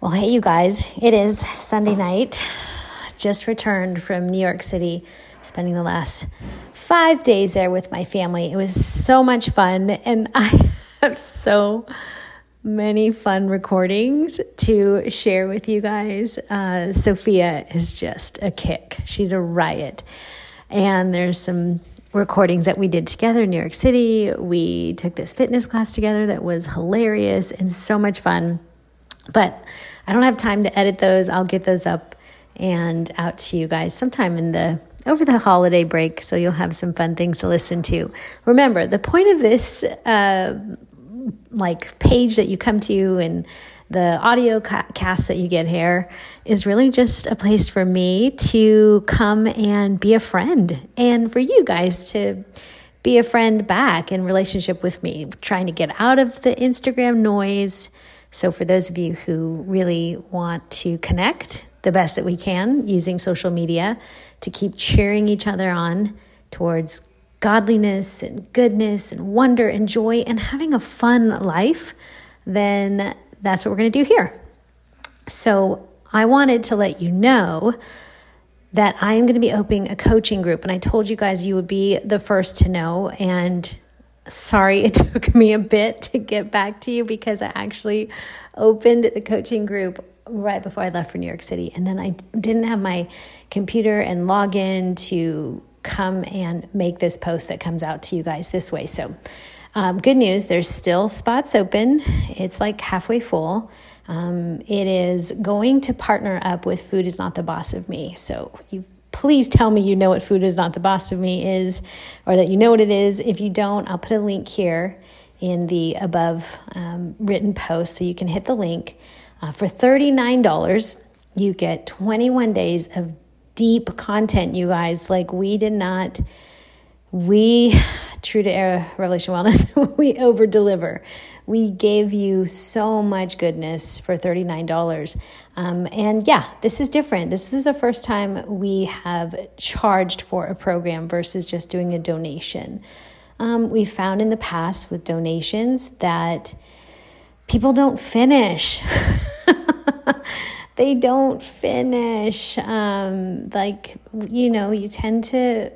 Well, hey, you guys, it is Sunday night. Just returned from New York City, spending the last 5 days there with my family. It was so much fun, and I have so many fun recordings to share with you guys. Sophia is just a kick. She's a riot. And there's some recordings that we did together in New York City. We took this fitness class together that was hilarious and so much fun. But I don't have time to edit those. I'll get those up and out to you guys sometime over the holiday break, so you'll have some fun things to listen to. Remember, the point of this page that you come to and the audio cast that you get here is really just a place for me to come and be a friend, and for you guys to be a friend back in relationship with me, trying to get out of the Instagram noise. So for those of you who really want to connect the best that we can using social media to keep cheering each other on towards godliness and goodness and wonder and joy and having a fun life, then that's what we're going to do here. So I wanted to let you know that I am going to be opening a coaching group, and I told you guys you would be the first to know, and sorry, it took me a bit to get back to you because I actually opened the coaching group right before I left for New York City. And then I didn't have my computer and login to come and make this post that comes out to you guys this way. So good news, there's still spots open. It's like halfway full. It is going to partner up with Food Is Not the Boss of Me. So please tell me you know what Food Is Not the Boss of Me is, or that you know what it is. If you don't, I'll put a link here in the above written post so you can hit the link. For $39, you get 21 days of deep content, you guys. True to Revelation Wellness, we over-deliver. We gave you so much goodness for $39. And yeah, this is different. This is the first time we have charged for a program versus just doing a donation. We found in the past with donations that people don't finish. They don't finish. You tend to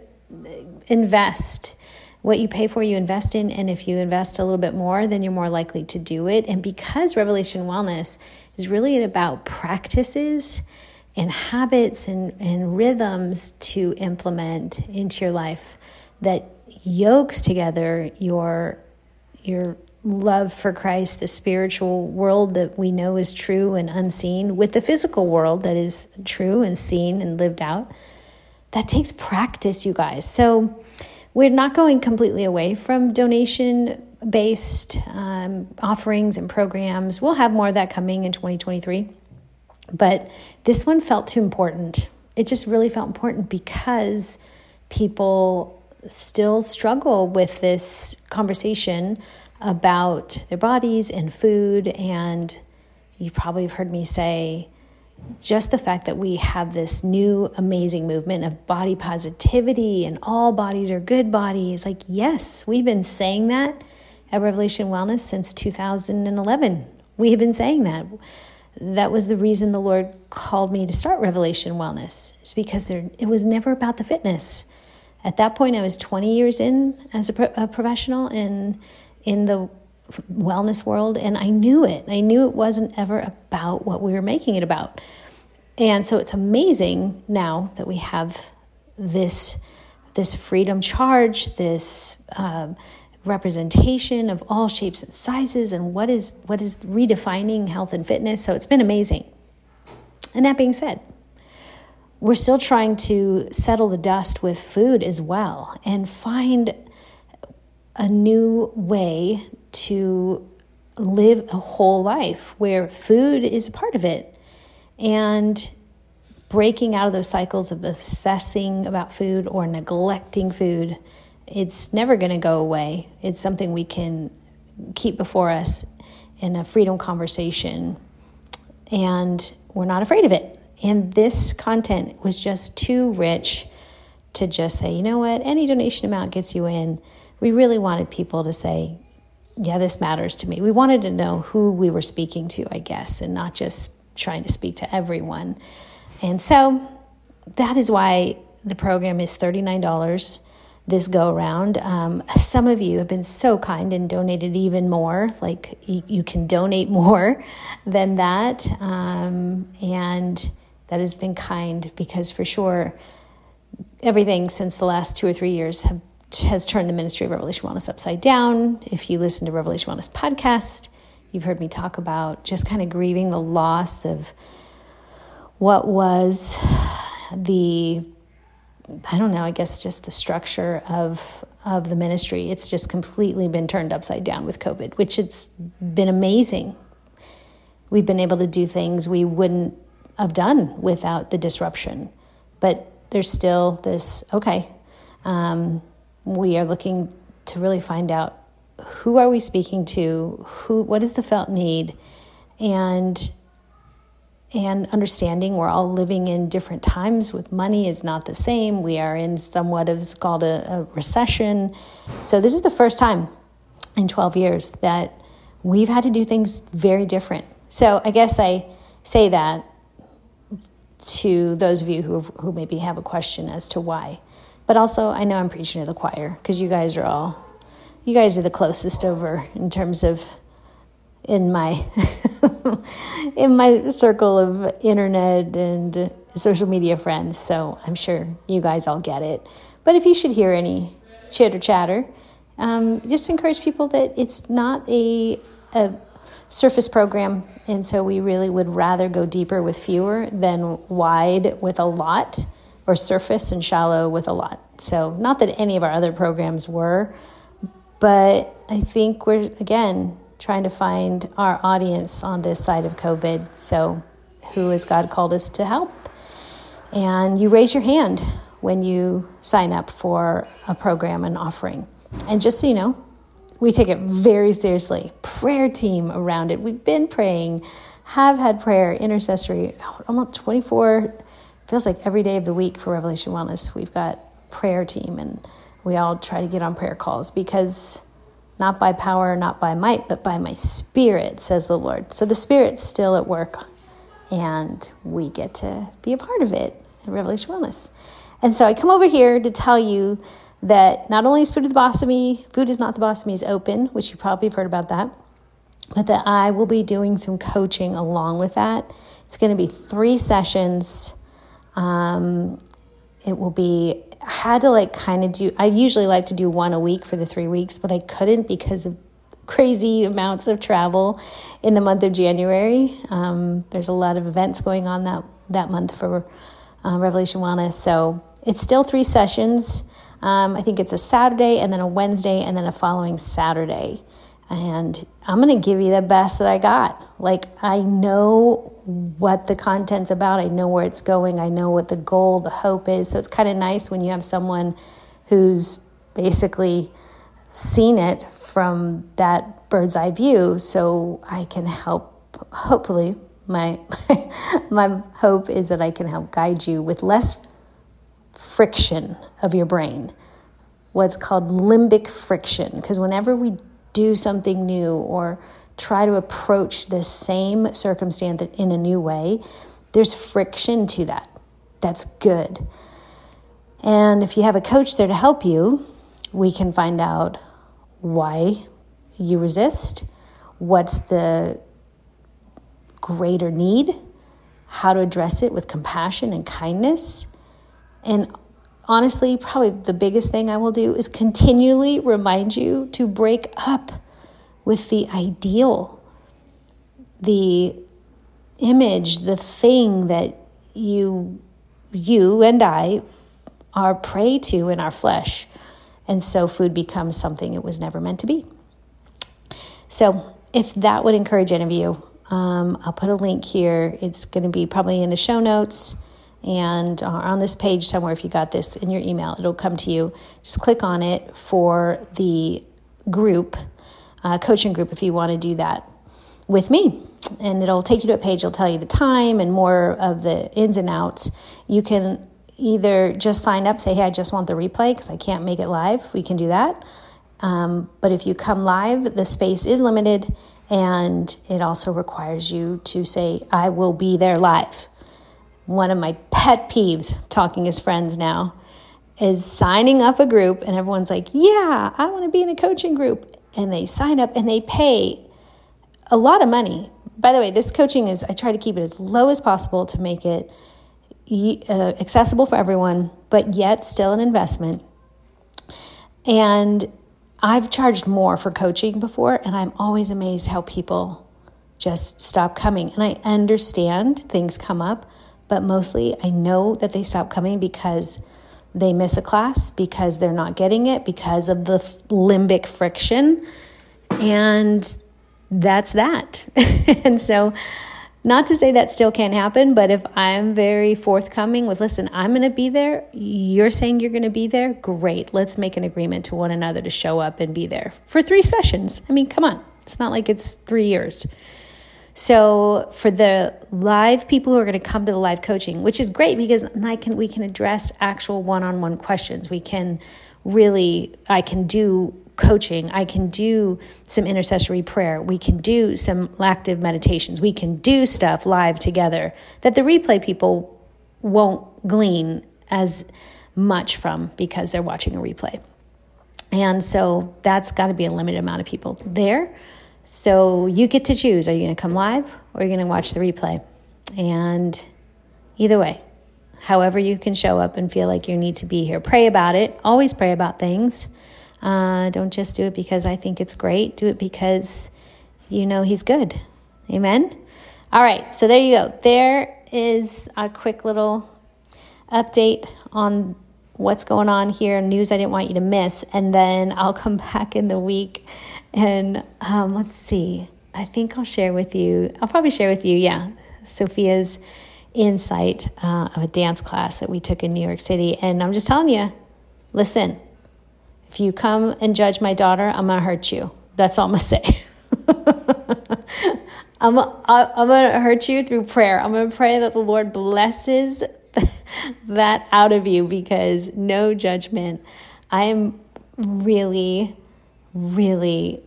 invest. What you pay for, you invest in, and if you invest a little bit more, then you're more likely to do it. And because Revelation Wellness is really about practices and habits and rhythms to implement into your life that yokes together your love for Christ, the spiritual world that we know is true and unseen, with the physical world that is true and seen and lived out, that takes practice, you guys. So we're not going completely away from donation-based offerings and programs. We'll have more of that coming in 2023. But this one felt too important. It just really felt important because people still struggle with this conversation about their bodies and food. And you probably have heard me say, just the fact that we have this new amazing movement of body positivity and all bodies are good bodies. Yes, we've been saying that at Revelation Wellness since 2011. We have been saying that. That was the reason the Lord called me to start Revelation Wellness. It's because it was never about the fitness. At that point, I was 20 years in as a professional in the wellness world, and I knew it. I knew it wasn't ever about what we were making it about. And so it's amazing now that we have this freedom charge, this representation of all shapes and sizes, and what is redefining health and fitness. So it's been amazing. And that being said, we're still trying to settle the dust with food as well and find a new way to live a whole life where food is a part of it, and breaking out of those cycles of obsessing about food or neglecting food. It's never going to go away. It's something we can keep before us in a freedom conversation, and we're not afraid of it. And this content was just too rich to just say, you know what, any donation amount gets you in. We really wanted people to say, yeah, this matters to me. We wanted to know who we were speaking to, I guess, and not just trying to speak to everyone. And so that is why the program is $39 this go-around. Some of you have been so kind and donated even more. Like, you can donate more than that. And that has been kind, because for sure, everything since the last 2 or 3 years has turned the ministry of Revelation Wellness upside down. If you listen to Revelation Wellness podcast, you've heard me talk about just kind of grieving the loss of what was the, I don't know, I guess just the structure of the ministry. It's just completely been turned upside down with COVID, which it's been amazing. We've been able to do things we wouldn't have done without the disruption. But there's still this, we are looking to really find out, who are we speaking to? What is the felt need? And understanding we're all living in different times with money is not the same. We are in somewhat of what's called a recession. So this is the first time in 12 years that we've had to do things very different. So I guess I say that to those of you who maybe have a question as to why. But also, I know I'm preaching to the choir, because you guys are the closest over in terms of in my in my circle of internet and social media friends, so I'm sure you guys all get it. But if you should hear any chitter chatter, just encourage people that it's not a surface program, and so we really would rather go deeper with fewer than wide with a lot, or surface and shallow with a lot. So not that any of our other programs were, but I think we're, again, trying to find our audience on this side of COVID. So who has God called us to help? And you raise your hand when you sign up for a program and offering. And just so you know, we take it very seriously. Prayer team around it. We've been praying, have had prayer, intercessory, almost 24, feels like every day of the week for Revelation Wellness. We've got prayer team, and we all try to get on prayer calls, because not by power, not by might, but by my spirit, says the Lord. So the spirit's still at work, and we get to be a part of it at Revelation Wellness. And so I come over here to tell you that not only is Food Is the Boss of Me, Food Is Not the Boss of Me is open, which you probably have heard about that, but that I will be doing some coaching along with that. It's going to be 3 sessions. It will be, I had to like kind of do, I usually like to do one a week for the 3 weeks, but I couldn't because of crazy amounts of travel in the month of January. There's a lot of events going on that month for Revelation Wellness. So it's still 3 sessions. I think it's a Saturday and then a Wednesday and then a following Saturday. And I'm going to give you the best that I got. Like, I know what the content's about. I know where it's going. I know what the goal, the hope is. So it's kind of nice when you have someone who's basically seen it from that bird's eye view. So I can help, hopefully, my hope is that I can help guide you with less friction of your brain. What's called limbic friction. Because whenever we do something new or try to approach the same circumstance in a new way, there's friction to that. That's good. And if you have a coach there to help you, we can find out why you resist, what's the greater need, how to address it with compassion and kindness. And honestly, probably the biggest thing I will do is continually remind you to break up with the ideal, the image, the thing that you and I are prey to in our flesh. And so food becomes something it was never meant to be. So if that would encourage any of you, I'll put a link here. It's going to be probably in the show notes. And on this page somewhere, if you got this in your email, it'll come to you. Just click on it for the group, coaching group, if you want to do that with me. And it'll take you to a page. It'll tell you the time and more of the ins and outs. You can either just sign up, say, hey, I just want the replay because I can't make it live. We can do that. But if you come live, the space is limited. And it also requires you to say, I will be there live. One of my pet peeves, talking as friends now, is signing up a group and everyone's like, yeah, I want to be in a coaching group. And they sign up and they pay a lot of money. By the way, this coaching is, I try to keep it as low as possible to make it accessible for everyone, but yet still an investment. And I've charged more for coaching before, and I'm always amazed how people just stop coming. And I understand things come up, but mostly I know that they stop coming because they miss a class, because they're not getting it, because of the limbic friction. And that's that. And so not to say that still can't happen, but if I'm very forthcoming with, listen, I'm going to be there. You're saying you're going to be there. Great. Let's make an agreement to one another to show up and be there for 3 sessions. I mean, come on. It's not like it's 3 years. So for the live people who are going to come to the live coaching, which is great because we can address actual one-on-one questions. I can do coaching. I can do some intercessory prayer. We can do some active meditations. We can do stuff live together that the replay people won't glean as much from because they're watching a replay. And so that's got to be a limited amount of people there. So you get to choose. Are you going to come live or are you going to watch the replay? And either way, however you can show up and feel like you need to be here. Pray about it. Always pray about things. Don't just do it because I think it's great. Do it because you know he's good. Amen? All right, so there you go. There is a quick little update on what's going on here, news I didn't want you to miss, and then I'll come back in the week and let's see. I think I'll probably share with you, Sophia's insight of a dance class that we took in New York City. And I'm just telling you, listen, if you come and judge my daughter, I'm going to hurt you. That's all I'm going to say. I'm going to hurt you through prayer. I'm going to pray that the Lord blesses that out of you because no judgment. I am really, really,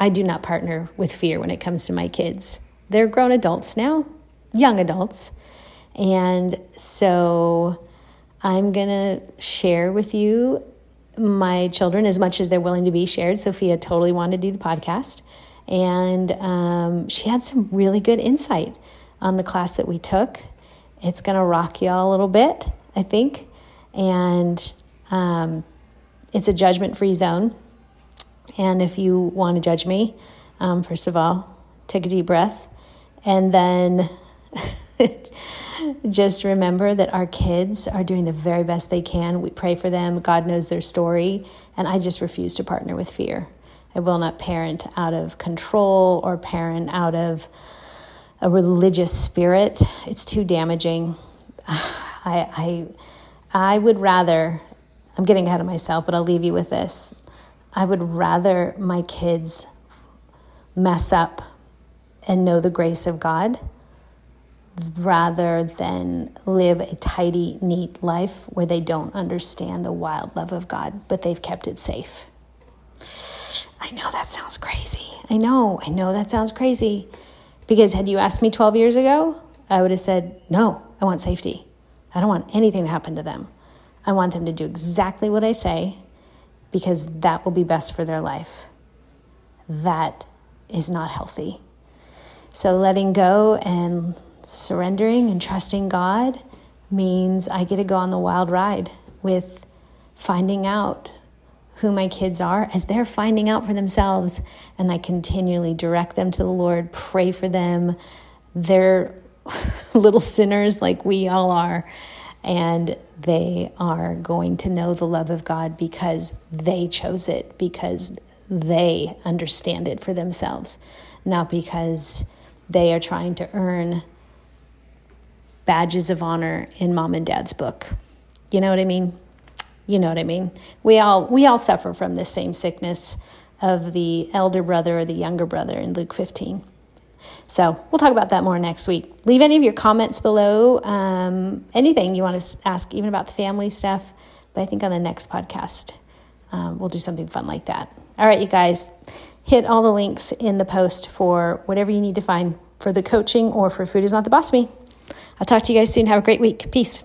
I do not partner with fear when it comes to my kids. They're grown adults now, young adults. And so I'm going to share with you my children as much as they're willing to be shared. Sophia totally wanted to do the podcast. And she had some really good insight on the class that we took. It's going to rock y'all a little bit, I think. And it's a judgment-free zone. And if you want to judge me, first of all, take a deep breath. And then just remember that our kids are doing the very best they can. We pray for them. God knows their story. And I just refuse to partner with fear. I will not parent out of control or parent out of a religious spirit. It's too damaging. I would rather, I'm getting ahead of myself, but I'll leave you with this. I would rather my kids mess up and know the grace of God rather than live a tidy, neat life where they don't understand the wild love of God, but they've kept it safe. I know that sounds crazy. I know that sounds crazy. Because had you asked me 12 years ago, I would have said, no, I want safety. I don't want anything to happen to them. I want them to do exactly what I say because that will be best for their life. That is not healthy. So letting go and surrendering and trusting God means I get to go on the wild ride with finding out who my kids are as they're finding out for themselves. And I continually direct them to the Lord, pray for them. They're little sinners like we all are. And they are going to know the love of God because they chose it, because they understand it for themselves, not because they are trying to earn badges of honor in mom and dad's book. You know what I mean? We all suffer from this same sickness of the elder brother or the younger brother in Luke 15. So we'll talk about that more next week. Leave any of your comments below, anything you want to ask, even about the family stuff. But I think on the next podcast, we'll do something fun like that. All right, you guys, hit all the links in the post for whatever you need to find for the coaching or for Food Is Not the Boss of Me. I'll talk to you guys soon. Have a great week. Peace.